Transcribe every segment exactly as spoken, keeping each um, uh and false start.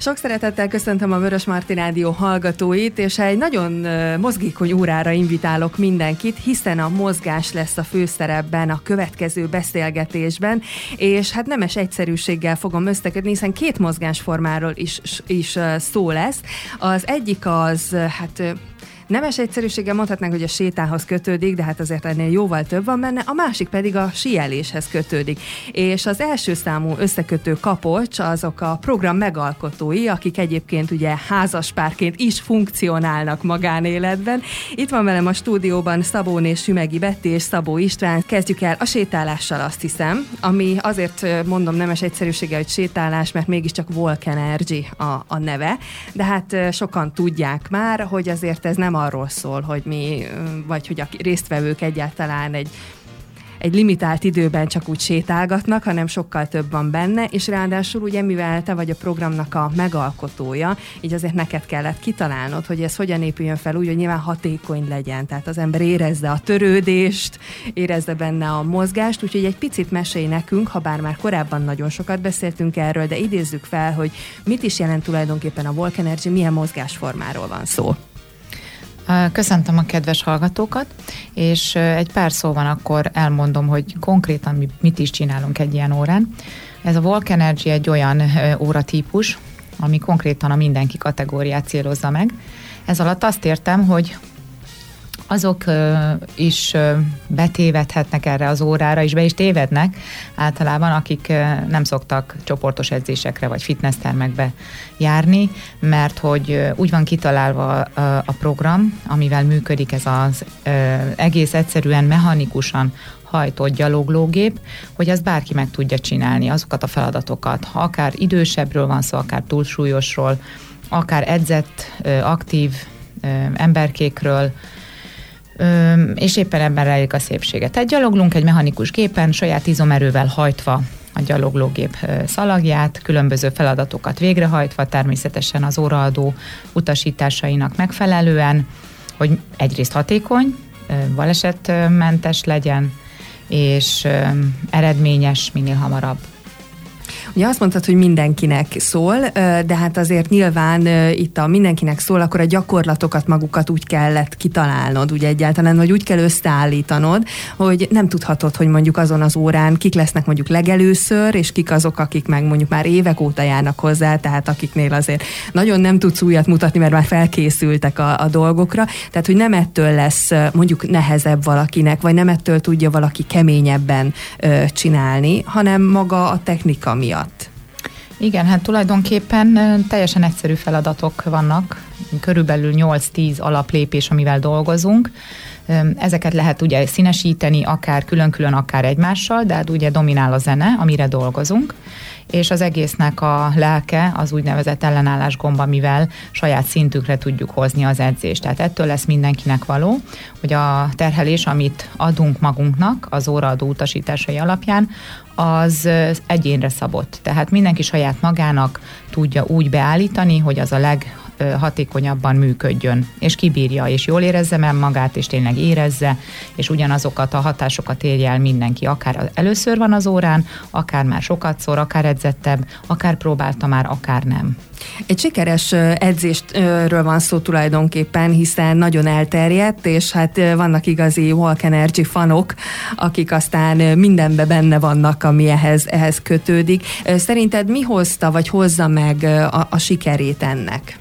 Sok szeretettel köszöntöm a Vörös Martin Rádió hallgatóit, és egy nagyon mozgékony órára invitálok mindenkit, hiszen a mozgás lesz a főszerepben a következő beszélgetésben, és hát nemes egyszerűséggel fogom összekötni, hiszen két mozgásformáról is, is szó lesz. Az egyik az, hát... nemes egyszerűséggel mondhatnánk, hogy a sétához kötődik, de hát azért ennél jóval több van benne, a másik pedig a síeléshez kötődik. És az első számú összekötő kapocs azok a program megalkotói, akik egyébként ugye házaspárként is funkcionálnak magánéletben. Itt van velem a stúdióban Szabóné Sümegi Betti és Szabó István. Kezdjük el a sétálással, azt hiszem, ami azért mondom nemes egyszerűséggel, hogy sétálás, mert mégiscsak WalkEnergy a, a neve, de hát sokan tudják már, hogy azért ez nem arról szól, hogy mi, vagy hogy a résztvevők egyáltalán egy, egy limitált időben csak úgy sétálgatnak, hanem sokkal több van benne, és ráadásul ugye, mivel te vagy a programnak a megalkotója, így azért neked kellett kitalálnod, hogy ez hogyan épüljön fel úgy, hogy nyilván hatékony legyen, tehát az ember érezze a törődést, érezze benne a mozgást, úgyhogy egy picit mesélj nekünk, ha bár már korábban nagyon sokat beszéltünk erről, de idézzük fel, hogy mit is jelent tulajdonképpen a WalkEnergy, milyen mozgásformáról van szó. Köszöntöm a kedves hallgatókat, és egy pár szóban akkor elmondom, hogy konkrétan mi, mit is csinálunk egy ilyen órán. Ez a WalkEnergy egy olyan óratípus, ami konkrétan a mindenki kategóriát célozza meg. Ez alatt azt értem, hogy azok is betévedhetnek erre az órára, és be is tévednek általában, akik nem szoktak csoportos edzésekre vagy fitnesstermekbe járni, mert hogy úgy van kitalálva a program, amivel működik ez az egész egyszerűen mechanikusan hajtott gyaloglógép, hogy az bárki meg tudja csinálni azokat a feladatokat, ha akár idősebbről van szó, akár túlsúlyosról, akár edzett, aktív emberkékről, és éppen ebben rejlik a szépsége. Tehát gyaloglunk egy mechanikus gépen, saját izomerővel hajtva a gyaloglógép szalagját, különböző feladatokat végrehajtva, természetesen az óraadó utasításainak megfelelően, hogy egyrészt hatékony, balesetmentes legyen, és eredményes minél hamarabb. Ugye azt mondtad, hogy mindenkinek szól, de hát azért nyilván itt a mindenkinek szól, akkor a gyakorlatokat magukat úgy kellett kitalálnod, ugye egyáltalán, vagy úgy kell összeállítanod, hogy nem tudhatod, hogy mondjuk azon az órán kik lesznek mondjuk legelőször, és kik azok, akik meg mondjuk már évek óta járnak hozzá, tehát akiknél azért nagyon nem tudsz újat mutatni, mert már felkészültek a, a dolgokra, tehát hogy nem ettől lesz mondjuk nehezebb valakinek, vagy nem ettől tudja valaki keményebben ö, csinálni, hanem maga a technika miatt. Igen, hát tulajdonképpen teljesen egyszerű feladatok vannak, körülbelül nyolc-tíz alaplépés, amivel dolgozunk. Ezeket lehet ugye színesíteni, akár külön-külön, akár egymással, de hát ugye dominál a zene, amire dolgozunk, és az egésznek a lelke az úgynevezett ellenállás gomba, mivel saját szintükre tudjuk hozni az edzést. Tehát ettől lesz mindenkinek való, hogy a terhelés, amit adunk magunknak az óraadó utasításai alapján, az egyénre szabott. Tehát mindenki saját magának tudja úgy beállítani, hogy az a leghatékonyabban működjön, és kibírja, és jól érezze meg magát, és tényleg érezze, és ugyanazokat a hatásokat érje el mindenki, akár először van az órán, akár már sokat szor, akár edzettebb, akár próbálta már, akár nem. Egy sikeres edzésről van szó tulajdonképpen, hiszen nagyon elterjedt, és hát vannak igazi WalkEnergy fanok, akik aztán mindenbe benne vannak, ami ehhez, ehhez kötődik. Szerinted mi hozta, vagy hozza meg a, a sikerét ennek?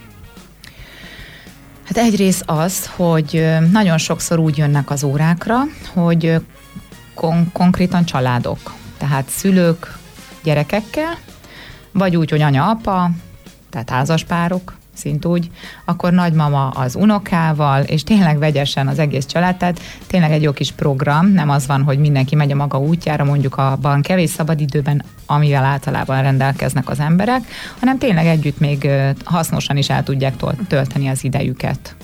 Hát egyrészt az, hogy nagyon sokszor úgy jönnek az órákra, hogy kon- konkrétan családok, tehát szülők gyerekekkel, vagy úgy, hogy anya-apa, tehát házaspárok, szintúgy, akkor nagymama az unokával, és tényleg vegyesen az egész család, tehát tényleg egy jó kis program, nem az van, hogy mindenki megy a maga útjára, mondjuk abban kevés szabadidőben, amivel általában rendelkeznek az emberek, hanem tényleg együtt még hasznosan is el tudják tölteni az idejüket.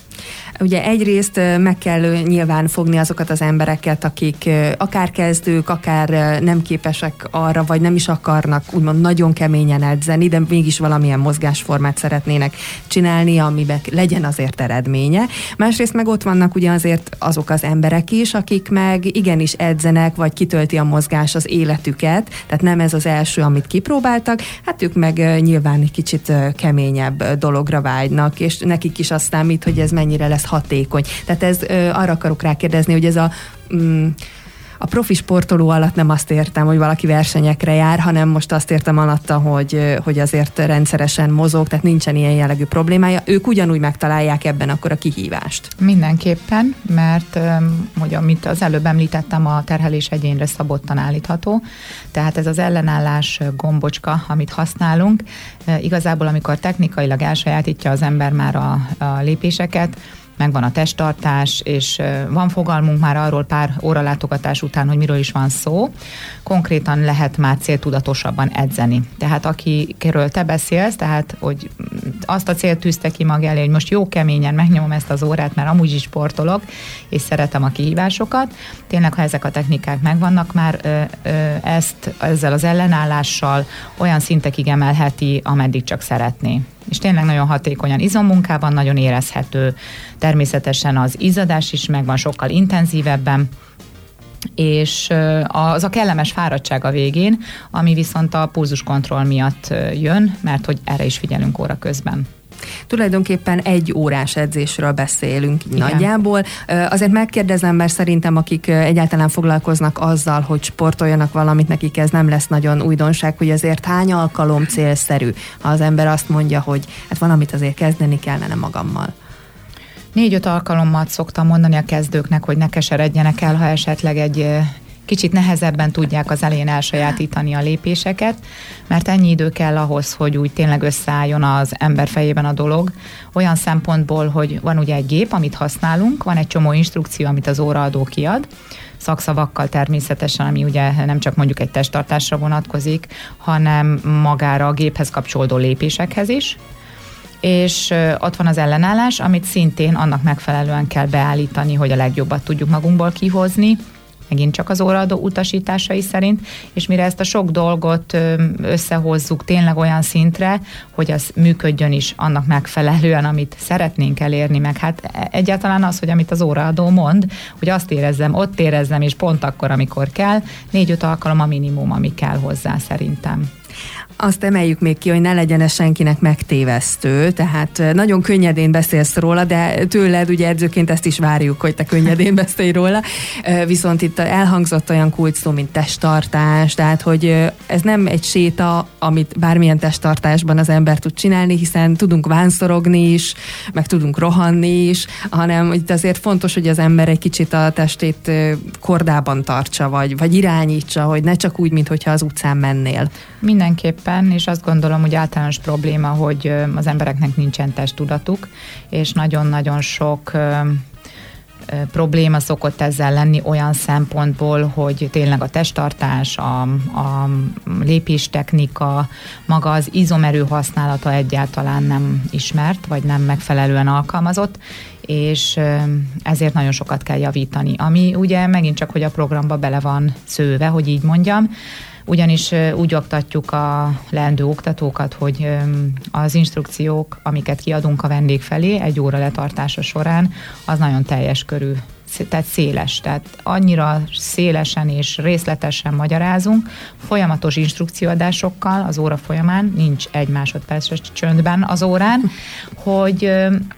Ugye egyrészt meg kell nyilván fogni azokat az embereket, akik akár kezdők, akár nem képesek arra, vagy nem is akarnak úgymond nagyon keményen edzeni, de mégis valamilyen mozgásformát szeretnének csinálni, amiben legyen azért eredménye. Másrészt meg ott vannak ugye azért azok az emberek is, akik meg igenis edzenek, vagy kitölti a mozgás az életüket, tehát nem ez az első, amit kipróbáltak, hát ők meg nyilván egy kicsit keményebb dologra vágynak, és nekik is azt számít, hogy ez mennyire lesz hatékony. Tehát ez, arra akarok rákérdezni, hogy ez a... Mm, A profi sportoló alatt nem azt értem, hogy valaki versenyekre jár, hanem most azt értem alatta, hogy, hogy azért rendszeresen mozog, tehát nincsen ilyen jellegű problémája. Ők ugyanúgy megtalálják ebben akkor a kihívást. Mindenképpen, mert hogy amit az előbb említettem, a terhelés egyénre szabottan állítható, tehát ez az ellenállás gombocska, amit használunk, igazából amikor technikailag elsajátítja az ember már a, a lépéseket, megvan a testtartás, és van fogalmunk már arról pár óralátogatás után, hogy miről is van szó. Konkrétan lehet már céltudatosabban edzeni. Tehát akiről te beszélsz, tehát hogy azt a célt tűzte ki maga elé, hogy most jó keményen megnyomom ezt az órát, mert amúgy is sportolok, és szeretem a kihívásokat. Tényleg, ha ezek a technikák megvannak, már ö, ö, ezt ezzel az ellenállással olyan szintekig emelheti, ameddig csak szeretné. És tényleg nagyon hatékonyan izommunkában, nagyon érezhető, természetesen az izzadás is megvan sokkal intenzívebben, és az a kellemes fáradtság a végén, ami viszont a pulzuskontroll miatt jön, mert hogy erre is figyelünk óra közben. Tulajdonképpen egy órás edzésről beszélünk. Igen. Nagyjából. Azért megkérdezem, mert szerintem akik egyáltalán foglalkoznak azzal, hogy sportoljanak valamit, nekik ez nem lesz nagyon újdonság, hogy azért hány alkalom célszerű, ha az ember azt mondja, hogy hát valamit azért kezdeni kellene magammal. Négy-öt alkalommal szoktam mondani a kezdőknek, hogy ne keseredjenek el, ha esetleg egy kicsit nehezebben tudják az elején elsajátítani a lépéseket, mert ennyi idő kell ahhoz, hogy úgy tényleg összeálljon az ember fejében a dolog. Olyan szempontból, hogy van ugye egy gép, amit használunk, van egy csomó instrukció, amit az óraadó kiad, szakszavakkal természetesen, ami ugye nem csak mondjuk egy testtartásra vonatkozik, hanem magára a géphez kapcsolódó lépésekhez is. És ott van az ellenállás, amit szintén annak megfelelően kell beállítani, hogy a legjobbat tudjuk magunkból kihozni, megint csak az óraadó utasításai szerint, és mire ezt a sok dolgot összehozzuk tényleg olyan szintre, hogy az működjön is annak megfelelően, amit szeretnénk elérni, meg hát egyáltalán az, hogy amit az óraadó mond, hogy azt érezzem, ott érezzem, és pont akkor, amikor kell, négy-öt alkalom a minimum, ami kell hozzá szerintem. Azt emeljük még ki, hogy ne legyen ez senkinek megtévesztő, tehát nagyon könnyedén beszélsz róla, de tőled ugye edzőként ezt is várjuk, hogy te könnyedén beszélj róla, viszont itt elhangzott olyan kulcs szó, mint testtartás, tehát hogy ez nem egy séta, amit bármilyen testtartásban az ember tud csinálni, hiszen tudunk vánszorogni is, meg tudunk rohanni is, hanem itt azért fontos, hogy az ember egy kicsit a testét kordában tartsa, vagy, vagy irányítsa, hogy ne csak úgy, mintha az utcán mennél. Minden Mindenképpen, és azt gondolom, hogy általános probléma, hogy az embereknek nincsen testtudatuk, és nagyon-nagyon sok probléma szokott ezzel lenni olyan szempontból, hogy tényleg a testtartás, a, a lépéstechnika, maga az izomerő használata egyáltalán nem ismert, vagy nem megfelelően alkalmazott, és ezért nagyon sokat kell javítani. Ami ugye megint csak, hogy a programba bele van szőve, hogy így mondjam, ugyanis úgy oktatjuk a leendő oktatókat, hogy az instrukciók, amiket kiadunk a vendég felé egy óra letartása során, az nagyon teljes körű, tehát széles, tehát annyira szélesen és részletesen magyarázunk, folyamatos instrukcióadásokkal az óra folyamán, nincs egy másodperces csöndben az órán, hogy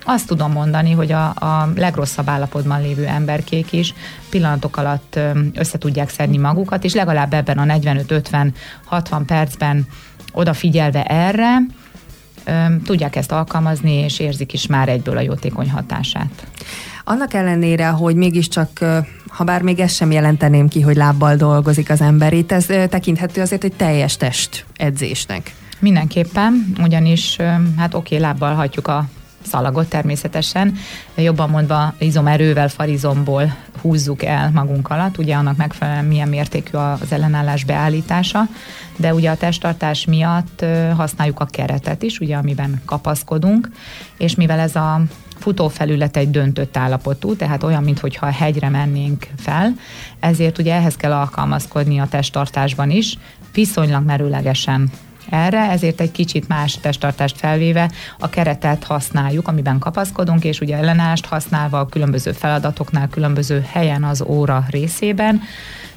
azt tudom mondani, hogy a, a legrosszabb állapotban lévő emberkék is pillanatok alatt össze tudják szedni magukat, és legalább ebben a negyvenöt-ötven-hatvan percben odafigyelve erre, tudják ezt alkalmazni, és érzik is már egyből a jótékony hatását. Annak ellenére, hogy mégiscsak, ha bár még ezt sem jelenteném ki, hogy lábbal dolgozik az ember, itt ez tekinthető azért egy teljes test edzésnek. Mindenképpen, ugyanis hát oké, lábbal hajtjuk a szalagot természetesen, jobban mondva izomerővel, farizomból húzzuk el magunk alatt, ugye annak megfelelően milyen mértékű az ellenállás beállítása, de ugye a testtartás miatt használjuk a keretet is, ugye amiben kapaszkodunk, és mivel ez a futófelület egy döntött állapotú, tehát olyan, mintha a hegyre mennénk fel, ezért ugye ehhez kell alkalmazkodni a testtartásban is, viszonylag merőlegesen erre, ezért egy kicsit más testtartást felvéve a keretet használjuk, amiben kapaszkodunk, és ugye ellenállást használva a különböző feladatoknál, különböző helyen az óra részében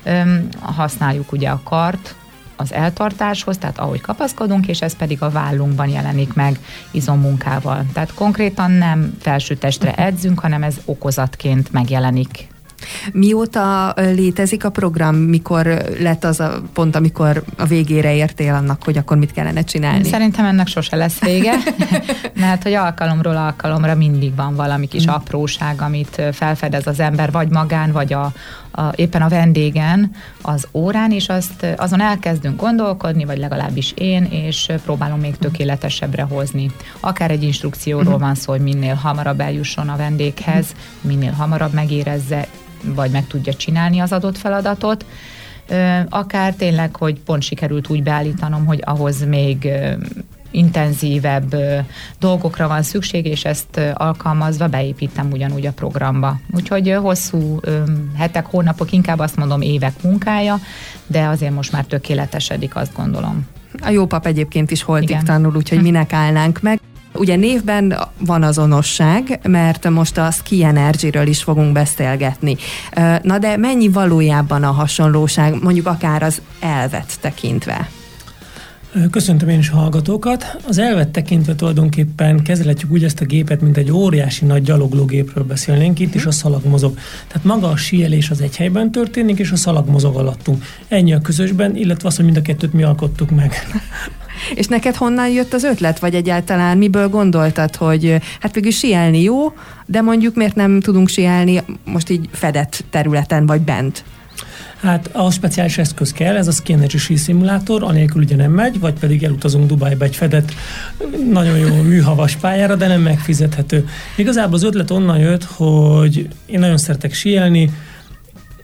öm, használjuk ugye a kart az eltartáshoz, tehát ahogy kapaszkodunk, és ez pedig a vállunkban jelenik meg izommunkával. Tehát konkrétan nem felsőtestre edzünk, hanem ez okozatként megjelenik. Mióta létezik a program? Mikor lett az a pont, amikor a végére értél annak, hogy akkor mit kellene csinálni? Szerintem ennek sose lesz vége, mert hogy alkalomról alkalomra mindig van valami kis mm. apróság, amit felfedez az ember, vagy magán, vagy a, a, éppen a vendégen az órán, és azt, azon elkezdünk gondolkodni, vagy legalábbis én, és próbálom még tökéletesebbre hozni. Akár egy instrukcióról mm. van szó, hogy minél hamarabb eljusson a vendéghez, minél hamarabb megérezze, vagy meg tudja csinálni az adott feladatot, akár tényleg, hogy pont sikerült úgy beállítanom, hogy ahhoz még intenzívebb dolgokra van szükség, és ezt alkalmazva beépítem ugyanúgy a programba. Úgyhogy hosszú hetek, hónapok, inkább azt mondom évek munkája, de azért most már tökéletesedik, azt gondolom. A jó pap egyébként is holtig igen. tanul, úgyhogy minek állnánk meg. Ugye névben van azonosság, mert most a SkiEnergyről is fogunk beszélgetni. Na de mennyi valójában a hasonlóság, mondjuk akár az elvet tekintve? Köszöntöm én is hallgatókat. Az elvet tekintve tulajdonképpen kezelhetjük úgy ezt a gépet, mint egy óriási nagy gyaloglógépről beszélnénk, itt is a szalag mozog. Tehát maga a síelés az egy helyben történik, és a szalag mozog alattunk. Ennyi a közösben, illetve az, hogy mind a kettőt mi alkottuk meg. És neked honnan jött az ötlet, vagy egyáltalán miből gondoltad, hogy hát végül síelni jó, de mondjuk miért nem tudunk síelni most így fedett területen, vagy bent? Hát a speciális eszköz kell, ez a SkiEnergy sí szimulátor, anélkül ugye nem megy, vagy pedig elutazunk Dubajba egy fedett, nagyon jó műhavas pályára, de nem megfizethető. Igazából az ötlet onnan jött, hogy én nagyon szeretek síelni,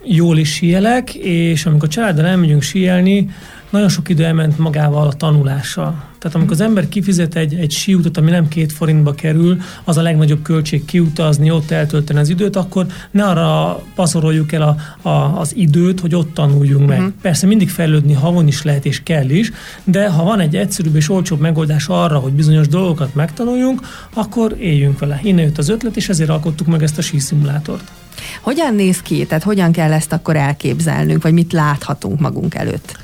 jól is síelek, és amikor családdal elmegyünk síelni, nagyon sok idő elment magával a tanulással. Tehát amikor az ember kifizet egy, egy síutat, ami nem két forintba kerül, az a legnagyobb költség kiutazni, ott eltölteni az időt, akkor ne arra paszoroljuk el a, a, az időt, hogy ott tanuljunk meg. Uh-huh. Persze mindig fejlődni havon is lehet és kell is, de ha van egy egyszerűbb és olcsóbb megoldás arra, hogy bizonyos dolgokat megtanuljunk, akkor éljünk vele. Innen jött az ötlet, és ezért alkottuk meg ezt a síszimulátort. Hogyan néz ki? Tehát hogyan kell ezt akkor elképzelnünk, vagy mit láthatunk magunk előtt?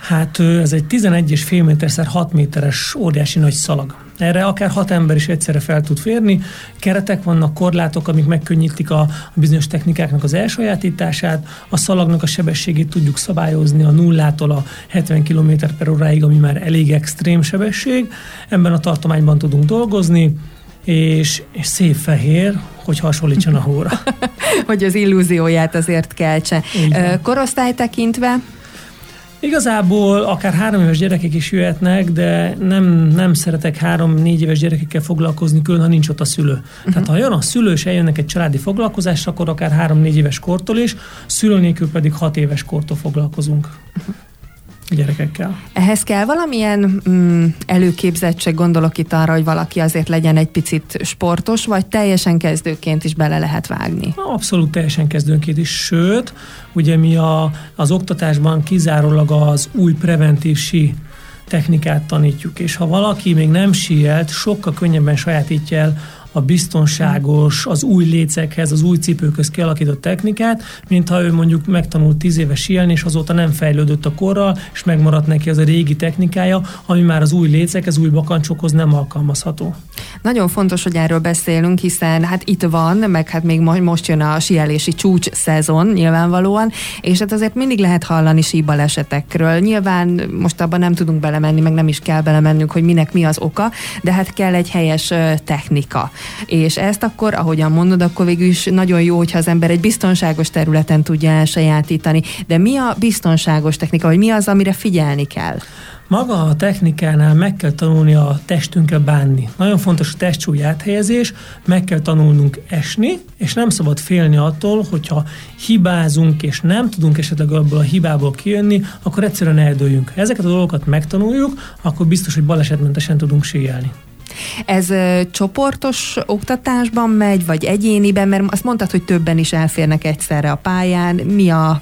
Hát ez egy tizenegy és fél méter szer hat méteres óriási nagy szalag. Erre akár hat ember is egyszerre fel tud férni. Keretek vannak, korlátok, amik megkönnyítik a bizonyos technikáknak az elsajátítását. A szalagnak a sebességét tudjuk szabályozni a nullától a hetven kilométer per óráig, ami már elég extrém sebesség. Ebben a tartományban tudunk dolgozni, és, és szép fehér, hogy hasonlítson a hóra. Hogy az illúzióját azért keltse. Korosztály tekintve? Igazából akár három éves gyerekek is jöhetnek, de nem, nem szeretek három-négy éves gyerekekkel foglalkozni külön, ha nincs ott a szülő. Uh-huh. Tehát ha jön a szülő, és eljönnek egy családi foglalkozásra, akkor akár három-négy éves kortól is, szülő nélkül pedig hat éves kortól foglalkozunk uh-huh. gyerekekkel. Ehhez kell valamilyen mm, előképzettség, gondolok itt arra, hogy valaki azért legyen egy picit sportos, vagy teljesen kezdőként is bele lehet vágni? Abszolút teljesen kezdőként is, sőt, ugye mi a, az oktatásban kizárólag az új preventív sí technikát tanítjuk, és ha valaki még nem síelt, sokkal könnyebben sajátítja el a biztonságos, az új lécekhez, az új cipőköz kialakított technikát, mintha ő mondjuk megtanult tíz éve síelni, és azóta nem fejlődött a korral, és megmaradt neki az a régi technikája, ami már az új lécekhez, új bakancsokhoz nem alkalmazható. Nagyon fontos, hogy erről beszélünk, hiszen hát itt van, meg hát még most jön a síelési csúcs szezon nyilvánvalóan, és hát azért mindig lehet hallani síbalesetekről. Nyilván most abban nem tudunk belemenni, meg nem is kell belemennünk, hogy minek mi az oka, de hát kell egy helyes technika. És ezt akkor, ahogyan mondod, akkor végül is nagyon jó, hogyha az ember egy biztonságos területen tudja elsajátítani. De mi a biztonságos technika, vagy mi az, amire figyelni kell? Maga a technikánál meg kell tanulni a testünkkel bánni. Nagyon fontos a testsúly áthelyezés, meg kell tanulnunk esni, és nem szabad félni attól, hogyha hibázunk, és nem tudunk esetleg abból a hibából kijönni, akkor egyszerűen eldőljünk. Ha ezeket a dolgokat megtanuljuk, akkor biztos, hogy balesetmentesen tudunk síelni. Ez ö, csoportos oktatásban megy, vagy egyéniben? Mert azt mondtad, hogy többen is elférnek egyszerre a pályán. Mi a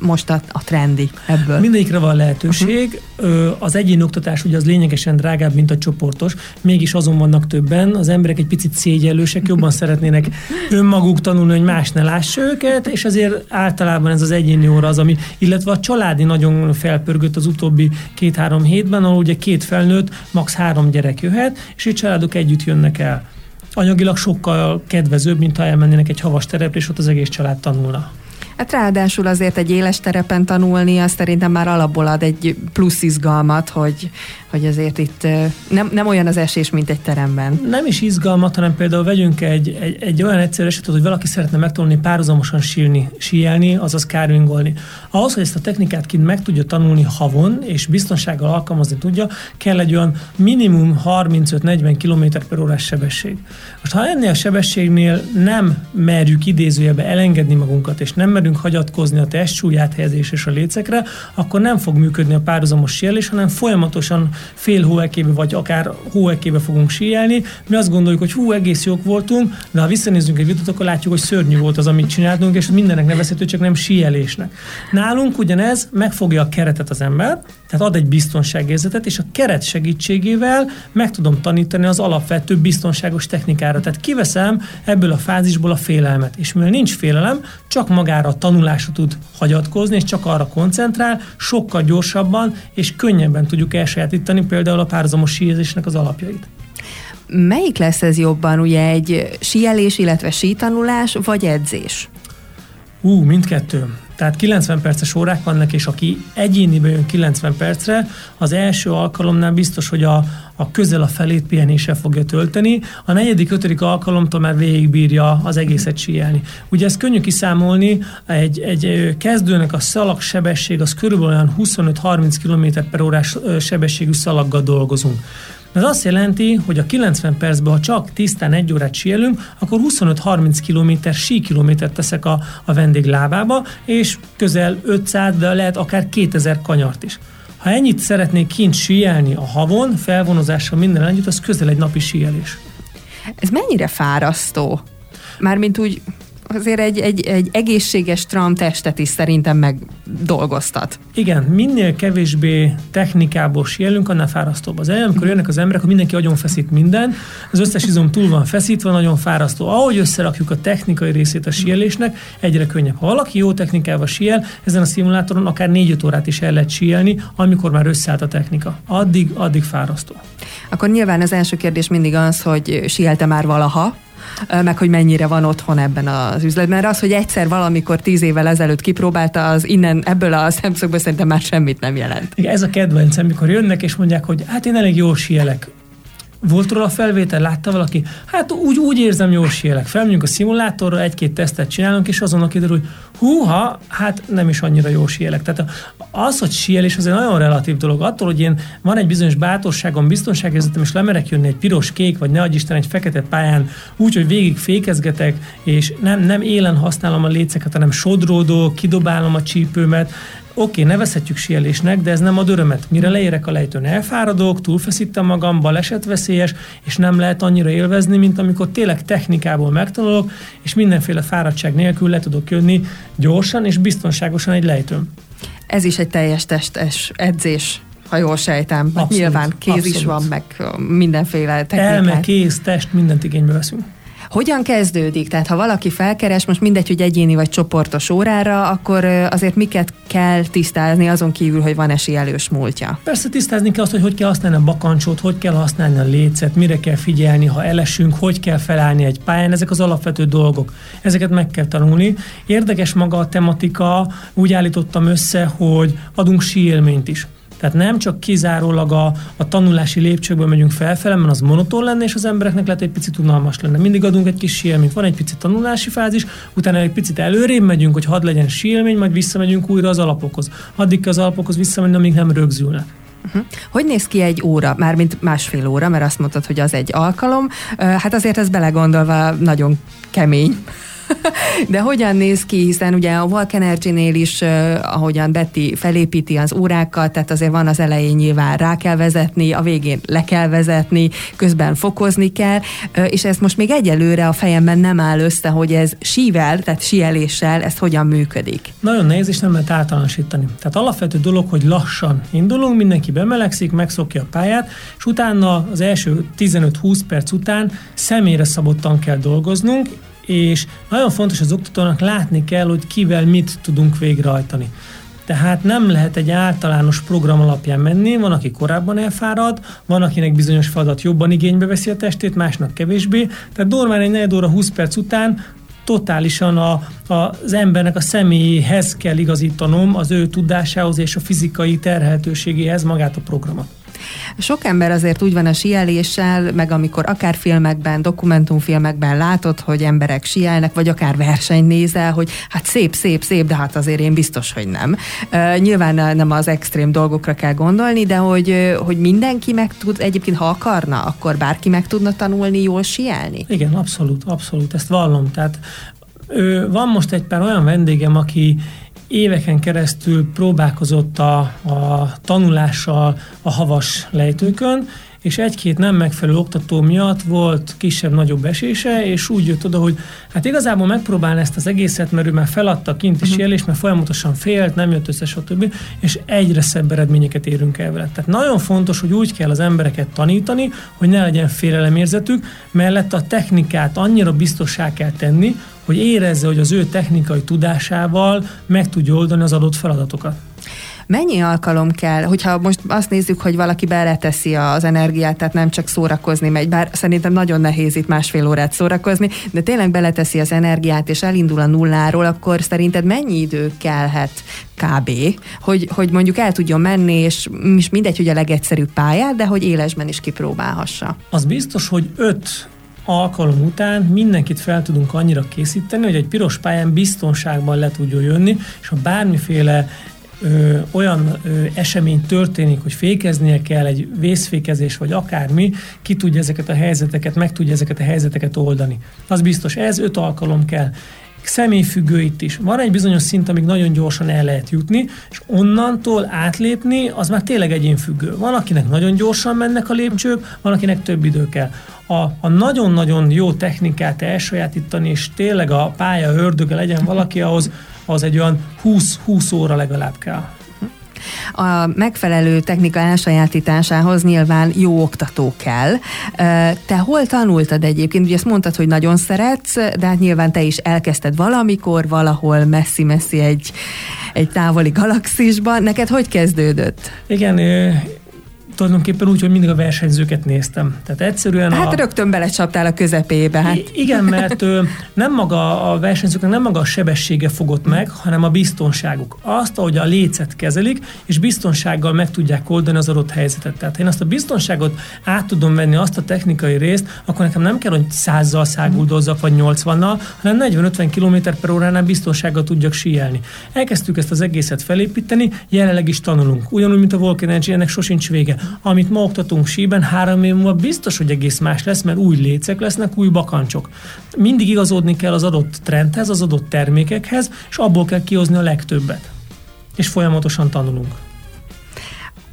most a, a trendi ebből? Mindegyikre van lehetőség. Uh-huh. Az egyéni oktatás ugye az lényegesen drágább, mint a csoportos. Mégis azon vannak többen. Az emberek egy picit szégyellősek, jobban szeretnének önmaguk tanulni, hogy más ne láss őket, és azért általában ez az egyéni óra az, ami, illetve a családi nagyon felpörgött az utóbbi két-három hétben, ahol ugye két felnőtt, max. három gyerek jöhet, és itt családok együtt jönnek el. Anyagilag sokkal kedvezőbb, mint ha elmennének egy havas terepre, és ott az egész család tanulna. Hát ráadásul azért egy éles terepen tanulni, azt szerintem már alapból ad egy plusz izgalmat, hogy, hogy azért itt nem, nem olyan az esés, mint egy teremben. Nem is izgalmat, hanem például vegyünk egy, egy, egy olyan egyszerű esetet, hogy valaki szeretne megtanulni párhuzamosan sílni, síelni, azaz kárvingolni. Ahhoz, hogy ezt a technikát kint meg tudja tanulni havon, és biztonsággal alkalmazni tudja, kell egy olyan minimum harmincöt-negyven km per órás sebesség. Most ha ennél a sebességnél nem merjük idézőjelbe elengedni magunkat, és nem merünk hagyatkozni a testsúly áthelyezésre és a lécekre, akkor nem fog működni a párhuzamos síelés, hanem folyamatosan fél hóekébe vagy akár hóekébe fogunk síelni. Mi azt gondoljuk, hogy hú, egész jók voltunk, de ha visszanézzünk egy videót, akkor látjuk, hogy szörnyű volt az, amit csináltunk, és mindennek nevezhető, csak nem síelésnek. Nálunk ugyanez megfogja a keretet az ember, tehát ad egy biztonságérzetet, és a keret segítségével meg tudom tanítani az alapvető biztonságos technikára. Tehát kiveszem ebből a fázisból a félelmet, és mivel nincs félelem, csak magára a tanulásra tud hagyatkozni, és csak arra koncentrál, sokkal gyorsabban és könnyebben tudjuk elsajátítani például a párhuzamos síelésnek az alapjait. Melyik lesz ez jobban, ugye egy síelés, illetve sítanulás, vagy edzés? Ú, mindkettő. Tehát kilencven perces órák vannak, és aki egyéniben jön kilencven percre, az első alkalomnál biztos, hogy a, a közel a felét pihenéssel fogja tölteni, a negyedik, ötödik alkalomtól már végigbírja az egészet síelni. Ugye ezt könnyű kiszámolni, egy, egy kezdőnek a szalagsebesség, az körülbelül olyan huszonöt-harminc km per órás sebességű szalaggal dolgozunk. Ez azt jelenti, hogy a kilencven percben, ha csak tisztán egy órát síelünk, akkor huszonöt-harminc kilométer síkilométert teszek a, a vendég lábába, és közel ötszáz, de lehet akár kétezer kanyart is. Ha ennyit szeretnék kint síelni a havon, felvonozással minden együtt, az közel egy napi síelés. Ez mennyire fárasztó? Mármint úgy azért egy, egy, egy egészséges tram testet is szerintem megdolgoztat. Igen, minél kevésbé technikából síelünk, annál fárasztóbb az elő. Amikor jönnek az emberek, hogy mindenki agyon feszít minden, az összes izom túl van feszítve, nagyon fárasztó. Ahogy összerakjuk a technikai részét a síelésnek, egyre könnyebb. Ha valaki jó technikával síel, ezen a szimulátoron akár négy-öt órát is el lehet síelni, amikor már összeállt a technika. Addig, addig fárasztó. Akkor nyilván az első kérdés mindig az, hogy síelte már valaha, meg hogy mennyire van otthon ebben az üzletben. Mert az, hogy egyszer valamikor tíz évvel ezelőtt kipróbálta, az innen ebből a szemszögből szerintem már semmit nem jelent. Igen, ez a kedvencem, mikor jönnek és mondják, hogy hát én elég jól síelek. Volt róla a felvétel, látta valaki? Hát úgy, úgy érzem, jól síelek. Felmegyünk a szimulátorra, egy-két tesztet csinálunk, és azonnal kiderül, hogy húha, hát nem is annyira jól síelek. Tehát az, hogy síelés, az egy nagyon relatív dolog. Attól, hogy én van egy bizonyos bátorságom, biztonságérzetem, és lemerek jönni egy piros, kék, vagy ne adj Isten, egy fekete pályán, úgy, hogy végig fékezgetek, és nem, nem élen használom a léceket, hanem sodródok, kidobálom a csípőmet. Oké, okay, nevezhetjük síelésnek, de ez nem ad örömet. Mire leérek a lejtőn, elfáradok, túlfeszítem magam, balesetveszélyes, és nem lehet annyira élvezni, mint amikor tényleg technikából megtanulok, és mindenféle fáradtság nélkül le tudok jönni gyorsan és biztonságosan egy lejtőn. Ez is egy teljes testes edzés, ha jól sejtem. Abszolút, nyilván kéz abszolút. Is van, meg mindenféle technikát. Elme, kéz, test, mindent igénybe veszünk. Hogyan kezdődik? Tehát ha valaki felkeres, most mindegy, hogy egyéni vagy csoportos órára, akkor azért miket kell tisztázni azon kívül, hogy van síelős múltja? Persze tisztázni kell azt, hogy hogy kell használni a bakancsot, hogy kell használni a lécet, mire kell figyelni, ha elesünk, hogy kell felállni egy pályán, ezek az alapvető dolgok. Ezeket meg kell tanulni. Érdekes maga a tematika, úgy állítottam össze, hogy adunk síélményt is. Tehát nem csak kizárólag a, a tanulási lépcsőkből megyünk felfele, mert az monoton lenne, és az embereknek lehet egy picit unalmas lenne. Mindig adunk egy kis síelményt. Van egy picit tanulási fázis, utána egy picit előrébb megyünk, hogy hadd legyen síelmény, majd visszamegyünk újra az alapokhoz. Addig kell az alapokhoz visszamenni, amíg nem rögzülnek. Uh-huh. Hogy néz ki egy óra? Mármint másfél óra, mert azt mondtad, hogy az egy alkalom. Hát azért ez belegondolva nagyon kemény. De hogyan néz ki, hiszen ugye a WalkEnergy-nél is, ahogyan Betty felépíti az órákat, tehát azért van az elején nyilván rá kell vezetni, a végén le kell vezetni, közben fokozni kell, és ezt most még egyelőre a fejemben nem áll össze, hogy ez sível, tehát síeléssel ez hogyan működik. Nagyon nehéz, és nem lehet általánosítani. Tehát alapvető dolog, hogy lassan indulunk, mindenki bemelegszik, megszokja a pályát, és utána az első tizenöt-húsz perc után személyre szabottan kell dolgoznunk, és nagyon fontos az oktatónak látni kell, hogy kivel mit tudunk végrehajtani. Tehát nem lehet egy általános program alapján menni, van, aki korábban elfárad, van, akinek bizonyos feladat jobban igénybe veszi a testét, másnak kevésbé, tehát durván egy negyed óra húsz perc után totálisan a, a, az embernek a személyéhez kell igazítanom, az ő tudásához és a fizikai terhelhetőségéhez magát a programot. Sok ember azért úgy van a síeléssel, meg amikor akár filmekben, dokumentumfilmekben látod, hogy emberek síelnek, vagy akár verseny nézel, hogy hát szép, szép, szép, de hát azért én biztos, hogy nem. Uh, nyilván nem az extrém dolgokra kell gondolni, de hogy, hogy mindenki meg tud, egyébként ha akarna, akkor bárki meg tudna tanulni jól síelni? Igen, abszolút, abszolút, ezt vallom. Tehát ő, van most egy pár olyan vendégem, aki éveken keresztül próbálkozott a, a tanulással a havas lejtőkön, és egy-két nem megfelelő oktató miatt volt kisebb-nagyobb esése, és úgy jött oda, hogy hát igazából megpróbál ezt az egészet, mert ő már feladta kint is élést, mert folyamatosan félt, nem jött össze, stb. És egyre szebb eredményeket érünk el vele. Tehát nagyon fontos, hogy úgy kell az embereket tanítani, hogy ne legyen félelemérzetük, mellett a technikát annyira biztossá kell tenni, hogy érezze, hogy az ő technikai tudásával meg tudja oldani az adott feladatokat. Mennyi alkalom kell, hogyha most azt nézzük, hogy valaki beleteszi az energiát, tehát nem csak szórakozni megy, bár szerintem nagyon nehéz itt másfél órát szórakozni, de tényleg beleteszi az energiát, és elindul a nulláról, akkor szerinted mennyi idő kellhet kb., hogy, hogy mondjuk el tudjon menni, és mindegy, hogy a legegyszerűbb pályát, de hogy élesben is kipróbálhassa? Az biztos, hogy öt alkalom után mindenkit fel tudunk annyira készíteni, hogy egy piros pályán biztonságban le tudjon jönni, és ha bármiféle Ö, olyan ö, esemény történik, hogy fékeznie kell, egy vészfékezés vagy akármi, ki tudja ezeket a helyzeteket, meg tudja ezeket a helyzeteket oldani. Az biztos, ez öt alkalom kell. Személyfüggő itt is. Van egy bizonyos szint, amíg nagyon gyorsan el lehet jutni, és onnantól átlépni, az már tényleg egyénfüggő. Van, akinek nagyon gyorsan mennek a lépcsők, van, akinek több idő kell. A, a nagyon-nagyon jó technikát elsajátítani, és tényleg a pálya ördöge legyen valaki, ahhoz az egy olyan húsz-húsz óra legalább kell. A megfelelő technika elsajátításához nyilván jó oktató kell. Te hol tanultad egyébként? Ugye ezt mondtad, hogy nagyon szeretsz, de hát nyilván te is elkezdted valamikor, valahol messzi-messzi egy, egy távoli galaxisban. Neked hogy kezdődött? Igen, tulajdonképpen úgy, hogy mindig a versenyzőket néztem. Tehát egyszerűen hát a... rögtön belecsaptál a közepébe. Hát. I- igen, mert ö, nem maga a versenyzőknek nem maga a sebessége fogott meg, hanem a biztonságuk. Azt, ahogy a lécet kezelik, és biztonsággal meg tudják oldani az adott helyzetet. Tehát ha én azt a biztonságot át tudom venni, azt a technikai részt, akkor nekem nem kell, hogy százzal száguldozzak, vagy nyolcvannal, hanem negyven-ötven km per óránál biztonsággal tudjak síelni. Elkezdtük ezt az egészet felépíteni, jelenleg is tanulunk. Ugyanúgy, mint a WalkEnergy, ennek sosincs vége. Amit ma oktatunk síben, három év múlva biztos, hogy egész más lesz, mert új lécek lesznek, új bakancsok. Mindig igazodni kell az adott trendhez, az adott termékekhez, és abból kell kihozni a legtöbbet. És folyamatosan tanulunk.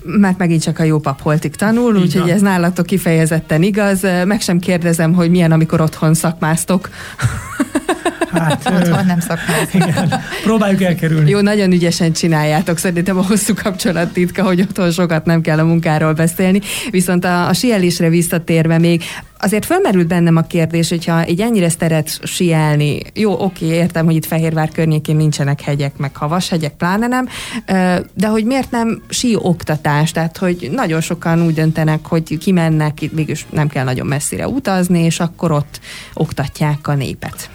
Mert megint csak a jó pap holtig tanul, úgyhogy ez nálatok kifejezetten igaz. Meg sem kérdezem, hogy milyen, amikor otthon szakmáztok. Hát, otthon nem szakmáztok. Próbáljuk elkerülni. Jó, nagyon ügyesen csináljátok. Szerintem a hosszú kapcsolat titka, hogy otthon sokat nem kell a munkáról beszélni. Viszont a, a síelésre visszatérve még, azért fölmerült bennem a kérdés, hogyha így ennyire szeret síelni, jó, oké, értem, hogy itt Fehérvár környékén nincsenek hegyek, meg havas hegyek, pláne nem, de hogy miért nem sí oktatás? Tehát, hogy nagyon sokan úgy döntenek, hogy kimennek, itt mégis nem kell nagyon messzire utazni, és akkor ott oktatják a népet.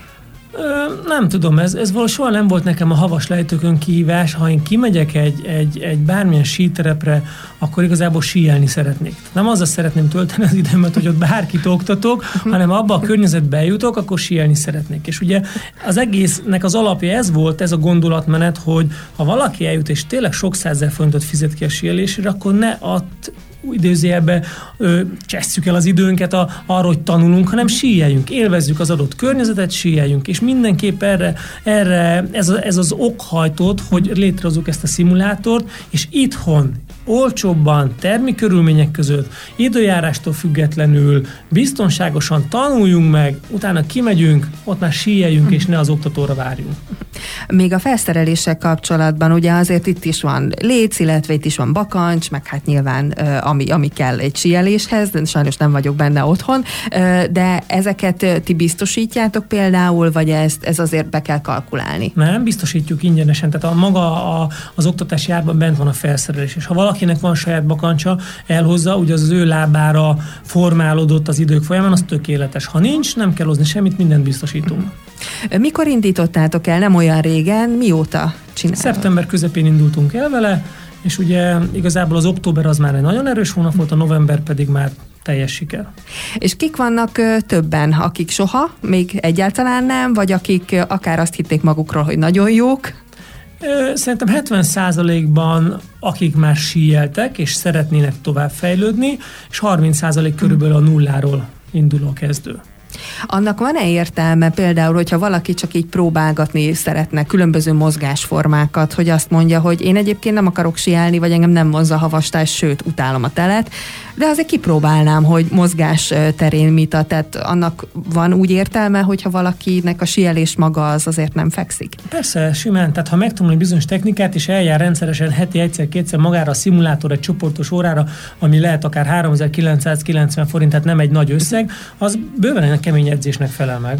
Nem tudom, ez, ez valószínűleg soha nem volt nekem a havas lejtőkön kihívás. Ha én kimegyek egy, egy, egy bármilyen síterepre, akkor igazából síelni szeretnék. Nem azzal szeretném tölteni az időmet, hogy ott bárkit oktatok, hanem abba a környezetbe jutok, akkor síelni szeretnék. És ugye az egésznek az alapja ez volt, ez a gondolatmenet, hogy ha valaki eljut és tényleg sok százezer forintot fizet ki a síelésére, akkor ne add idézőjelben csesszük el az időnket a, arra, hogy tanulunk, hanem síeljünk, élvezzük az adott környezetet, síeljünk, és mindenképp erre, erre ez, a, ez az okhajtott, hogy létrehozzuk ezt a szimulátort, és itthon olcsóbban, termi körülmények között, időjárástól függetlenül, biztonságosan tanuljunk meg, utána kimegyünk, ott már síeljünk, és ne az oktatóra várjunk. Még a felszereléssel kapcsolatban ugye azért itt is van léc, illetve itt is van bakancs, meg hát nyilván ami, ami kell egy síeléshez, sajnos nem vagyok benne otthon, de ezeket ti biztosítjátok például, vagy ezt, ez azért be kell kalkulálni? Nem, biztosítjuk ingyenesen, tehát a maga a, az oktatási árban bent van a felszerelés, és ha valakinek van saját bakancsa, elhozza, ugye az, az ő lábára formálódott az idők folyamán, az tökéletes. Ha nincs, nem kell hozni semmit, mindent biztosítunk. Mikor indítottátok el? Nem olyan régen, mióta csinálod? Szeptember közepén indultunk el vele, és ugye igazából az október az már egy nagyon erős hónap volt, a november pedig már teljes siker. És kik vannak többen, akik soha, még egyáltalán nem, vagy akik akár azt hitték magukról, hogy nagyon jók? Szerintem hetven százalékban akik már síeltek, és szeretnének továbbfejlődni, és harminc százalék körülbelül a nulláról induló kezdő. Annak van-e értelme például, hogyha valaki csak így próbálgatni szeretne különböző mozgásformákat, hogy azt mondja, hogy én egyébként nem akarok síelni, vagy engem nem vonz a havastás, sőt, utálom a telet, de azért kipróbálnám, hogy mozgás terén mit ad, tehát annak van úgy értelme, hogyha valakinek a síelés maga az azért nem fekszik? Persze, simán, tehát ha megtanul egy bizonyos technikát, és eljár rendszeresen heti egyszer-kétszer magára a szimulátor egy csoportos órára, ami lehet akár háromezer-kilencszázkilencven forint, tehát nem egy nagy összeg, az bőven ennek kemény edzésnek felel meg.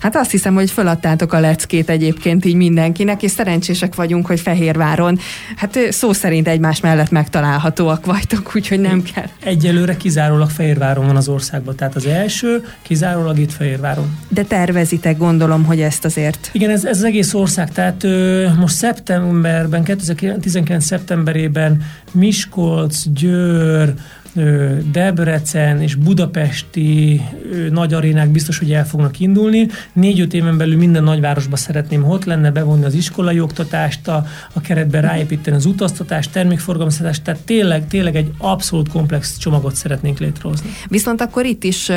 Hát azt hiszem, hogy föladtátok a leckét egyébként így mindenkinek, és szerencsések vagyunk, hogy Fehérváron, hát szó szerint egymás mellett megtalálhatóak vagytok, úgyhogy nem kell. Egyelőre kizárólag Fehérváron van az országban, tehát az első kizárólag itt Fehérváron. De tervezitek, gondolom, hogy ezt azért. Igen, ez, ez az egész ország, tehát ö, most szeptemberben, kétezer-tizenkilenc szeptemberében Miskolc, Győr, Debrecen és budapesti nagy arénák biztos, hogy el fognak indulni. Négy-öt éven belül minden nagyvárosba szeretném, hogy ott lenne, bevonni az iskolai oktatást, a, a keretben ráépíteni az utaztatást, termékforgalmaztatást, tehát tényleg, tényleg egy abszolút komplex csomagot szeretnénk létrehozni. Viszont akkor itt is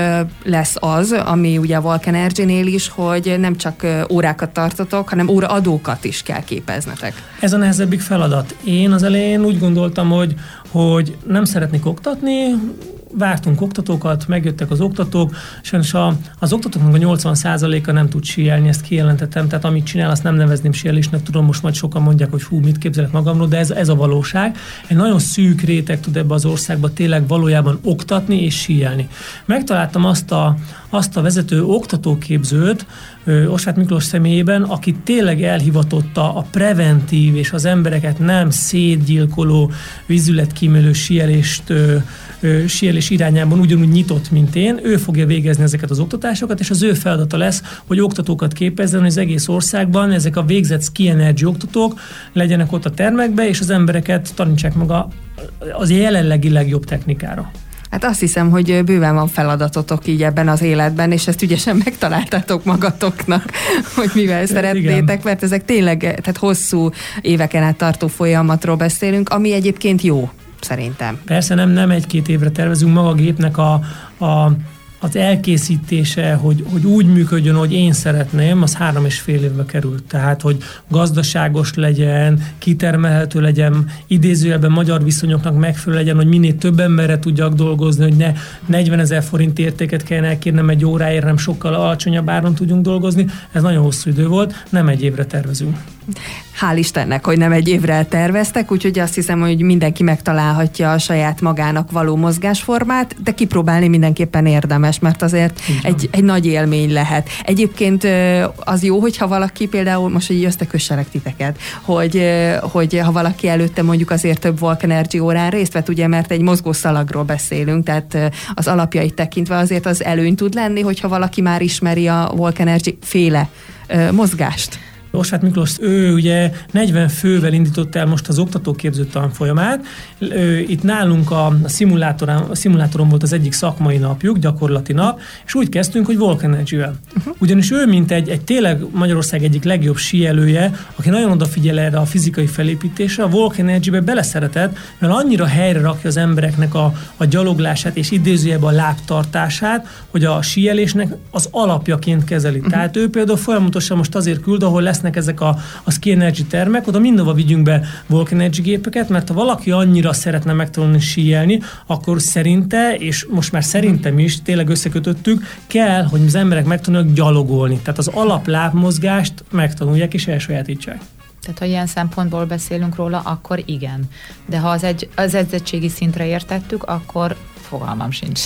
lesz az, ami ugye a WalkEnergy-nél is, hogy nem csak órákat tartotok, hanem óraadókat is kell képeznetek. Ez a nehezebbik feladat. Én az elején úgy gondoltam, hogy, hogy nem szeretnék oktatni, vártunk oktatókat, megjöttek az oktatók, és a, az oktatóknak a nyolcvan százaléka nem tud síelni, ezt kijelentettem, tehát amit csinál, azt nem nevezném síelésnek, tudom, most majd sokan mondják, hogy hú, mit képzelek magamról, de ez, ez a valóság. Egy nagyon szűk réteg tud ebbe az országba tényleg valójában oktatni és síelni. Megtaláltam azt a, azt a vezető oktatóképzőt, Osváth Miklós személyében, aki tényleg elhivatotta a preventív és az embereket nem szétgyilkoló, vízületkímélő síelést, ö, ö, síelés irányában ugyanúgy nyitott, mint én. Ő fogja végezni ezeket az oktatásokat, és az ő feladata lesz, hogy oktatókat képezzen, hogy az egész országban ezek a végzett SkiEnergy oktatók legyenek ott a termekbe, és az embereket tanítsák maga az jelenlegi legjobb technikára. Hát azt hiszem, hogy bőven van feladatotok így ebben az életben, és ezt ügyesen megtaláltátok magatoknak, hogy mivel szeretnétek, mert ezek tényleg, tehát hosszú éveken át tartó folyamatról beszélünk, ami egyébként jó, szerintem. Persze nem, nem egy-két évre tervezünk, maga a gépnek a, a, az elkészítése, hogy, hogy úgy működjön, hogy én szeretném, az három és fél évbe került. Tehát, hogy gazdaságos legyen, kitermelhető legyen, idézőjelben magyar viszonyoknak megfelelő legyen, hogy minél több emberre tudjak dolgozni, hogy ne negyvenezer forint értéket kelljen elkérnem egy óráért, hanem sokkal alacsonyabb áron tudjunk dolgozni. Ez nagyon hosszú idő volt, nem egy évre tervezünk. Hál' Istennek, hogy nem egy évre terveztek, úgyhogy azt hiszem, hogy mindenki megtalálhatja a saját magának való mozgásformát, de kipróbálni mindenképpen érdemes, mert azért egy, egy nagy élmény lehet. Egyébként az jó, hogyha valaki például, most így összekösselek titeket, hogy, hogy ha valaki előtte mondjuk azért több WalkEnergy órán részt vett, ugye, mert egy mozgószalagról beszélünk, tehát az alapjait tekintve azért az előny tud lenni, hogyha valaki már ismeri a WalkEnergy féle mozgást. Osváth Miklós, ő ugye negyven fővel indított el most az oktatóképző tanfolyamát. Itt nálunk a szimulátoron, a szimulátoron volt az egyik szakmai napjuk, gyakorlati nap, és úgy kezdtünk, hogy WalkEnergy-vel. Uh-huh. Ugyanis ő, mint egy, egy tényleg Magyarország egyik legjobb síelője, aki nagyon odafigyel erre a fizikai felépítésre, a WalkEnergy-be beleszeretett, mert annyira helyre rakja az embereknek a, a gyaloglását és idézőjebe a lábtartását, hogy a síelésnek az alapjaként kezeli. Uh-huh. Tehát ő például folyamatosan most azért küld, ahol lesznek ezek a, a SkiEnergy termek, oda mindenhova vigyünk be WalkEnergy gépeket, mert ha valaki annyira szeretne megtanulni síelni, akkor szerinte, és most már szerintem is tényleg összekötöttük, kell, hogy az emberek megtanulják gyalogolni. Tehát az alaplábmozgást megtanulják és elsajátítsák. Tehát, ha ilyen szempontból beszélünk róla, akkor igen. De ha az, egy, az edzettségi szintre értettük, akkor fogalmam sincs.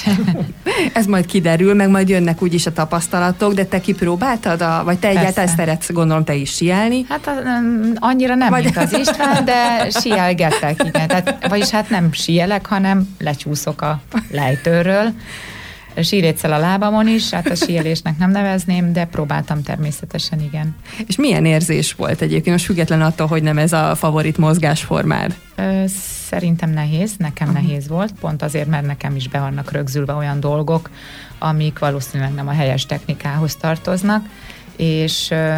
Ez majd kiderül, meg majd jönnek úgyis a tapasztalatok, de te kipróbáltad, a, vagy te egyáltalán szeretsz, gondolom, te is síelni? Hát um, annyira nem, vagy mint az István, de síelgetek, igen. Tehát, vagyis hát nem síelek, hanem lecsúszok a lejtőről. Síréccel a lábamon is, hát a síelésnek nem nevezném, de próbáltam természetesen, igen. És milyen érzés volt egyébként, most független attól, hogy nem ez a favorit mozgásformád? Ö, szerintem nehéz, nekem nehéz volt, pont azért, mert nekem is be vannak rögzülve olyan dolgok, amik valószínűleg nem a helyes technikához tartoznak, és ö,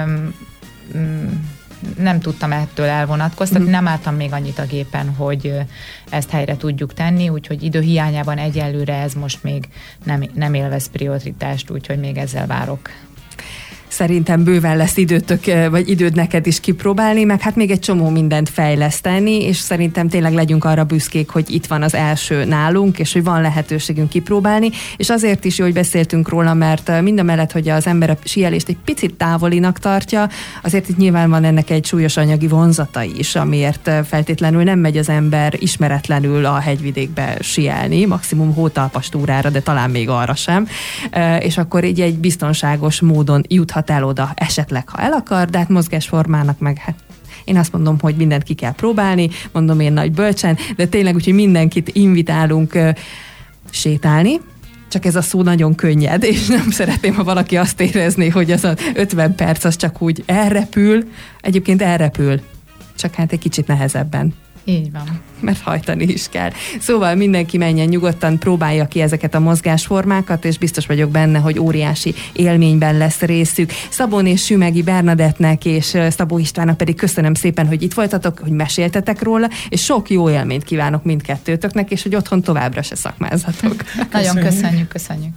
nem tudtam ettől elvonatkoztatni, nem álltam még annyit a gépen, hogy ezt helyre tudjuk tenni, úgyhogy időhiányában egyelőre ez most még nem, nem élvez prioritást, úgyhogy még ezzel várok. Szerintem bőven lesz időtök, vagy időd neked is kipróbálni, meg hát még egy csomó mindent fejleszteni, és szerintem tényleg legyünk arra büszkék, hogy itt van az első nálunk, és hogy van lehetőségünk kipróbálni, és azért is jó, hogy beszéltünk róla, mert mind a mellett, hogy az ember a síelést egy picit távolinak tartja, azért itt nyilván van ennek egy súlyos anyagi vonzata is, amiért feltétlenül nem megy az ember ismeretlenül a hegyvidékbe síelni, maximum hótalpas túrára, de talán még arra sem, és akkor így egy biztonságos módon juthat el oda, esetleg, ha el akar, de hát mozgásformának meg hát. Én azt mondom, hogy mindent ki kell próbálni, mondom én nagy bölcsen, de tényleg úgyhogy mindenkit invitálunk uh, sétálni, csak ez a szó nagyon könnyed, és nem szeretném, ha valaki azt érezné, hogy az ötven perc az csak úgy elrepül, egyébként elrepül, csak hát egy kicsit nehezebben. Így van. Mert hajtani is kell. Szóval mindenki menjen nyugodtan, próbálja ki ezeket a mozgásformákat, és biztos vagyok benne, hogy óriási élményben lesz részük. Szabó és Sümegi Bernadettnek és Szabó Istvánnak pedig köszönöm szépen, hogy itt voltatok, hogy meséltetek róla, és sok jó élményt kívánok mindkettőtöknek, és hogy otthon továbbra se szakmázzatok. Nagyon köszönjük, köszönjük.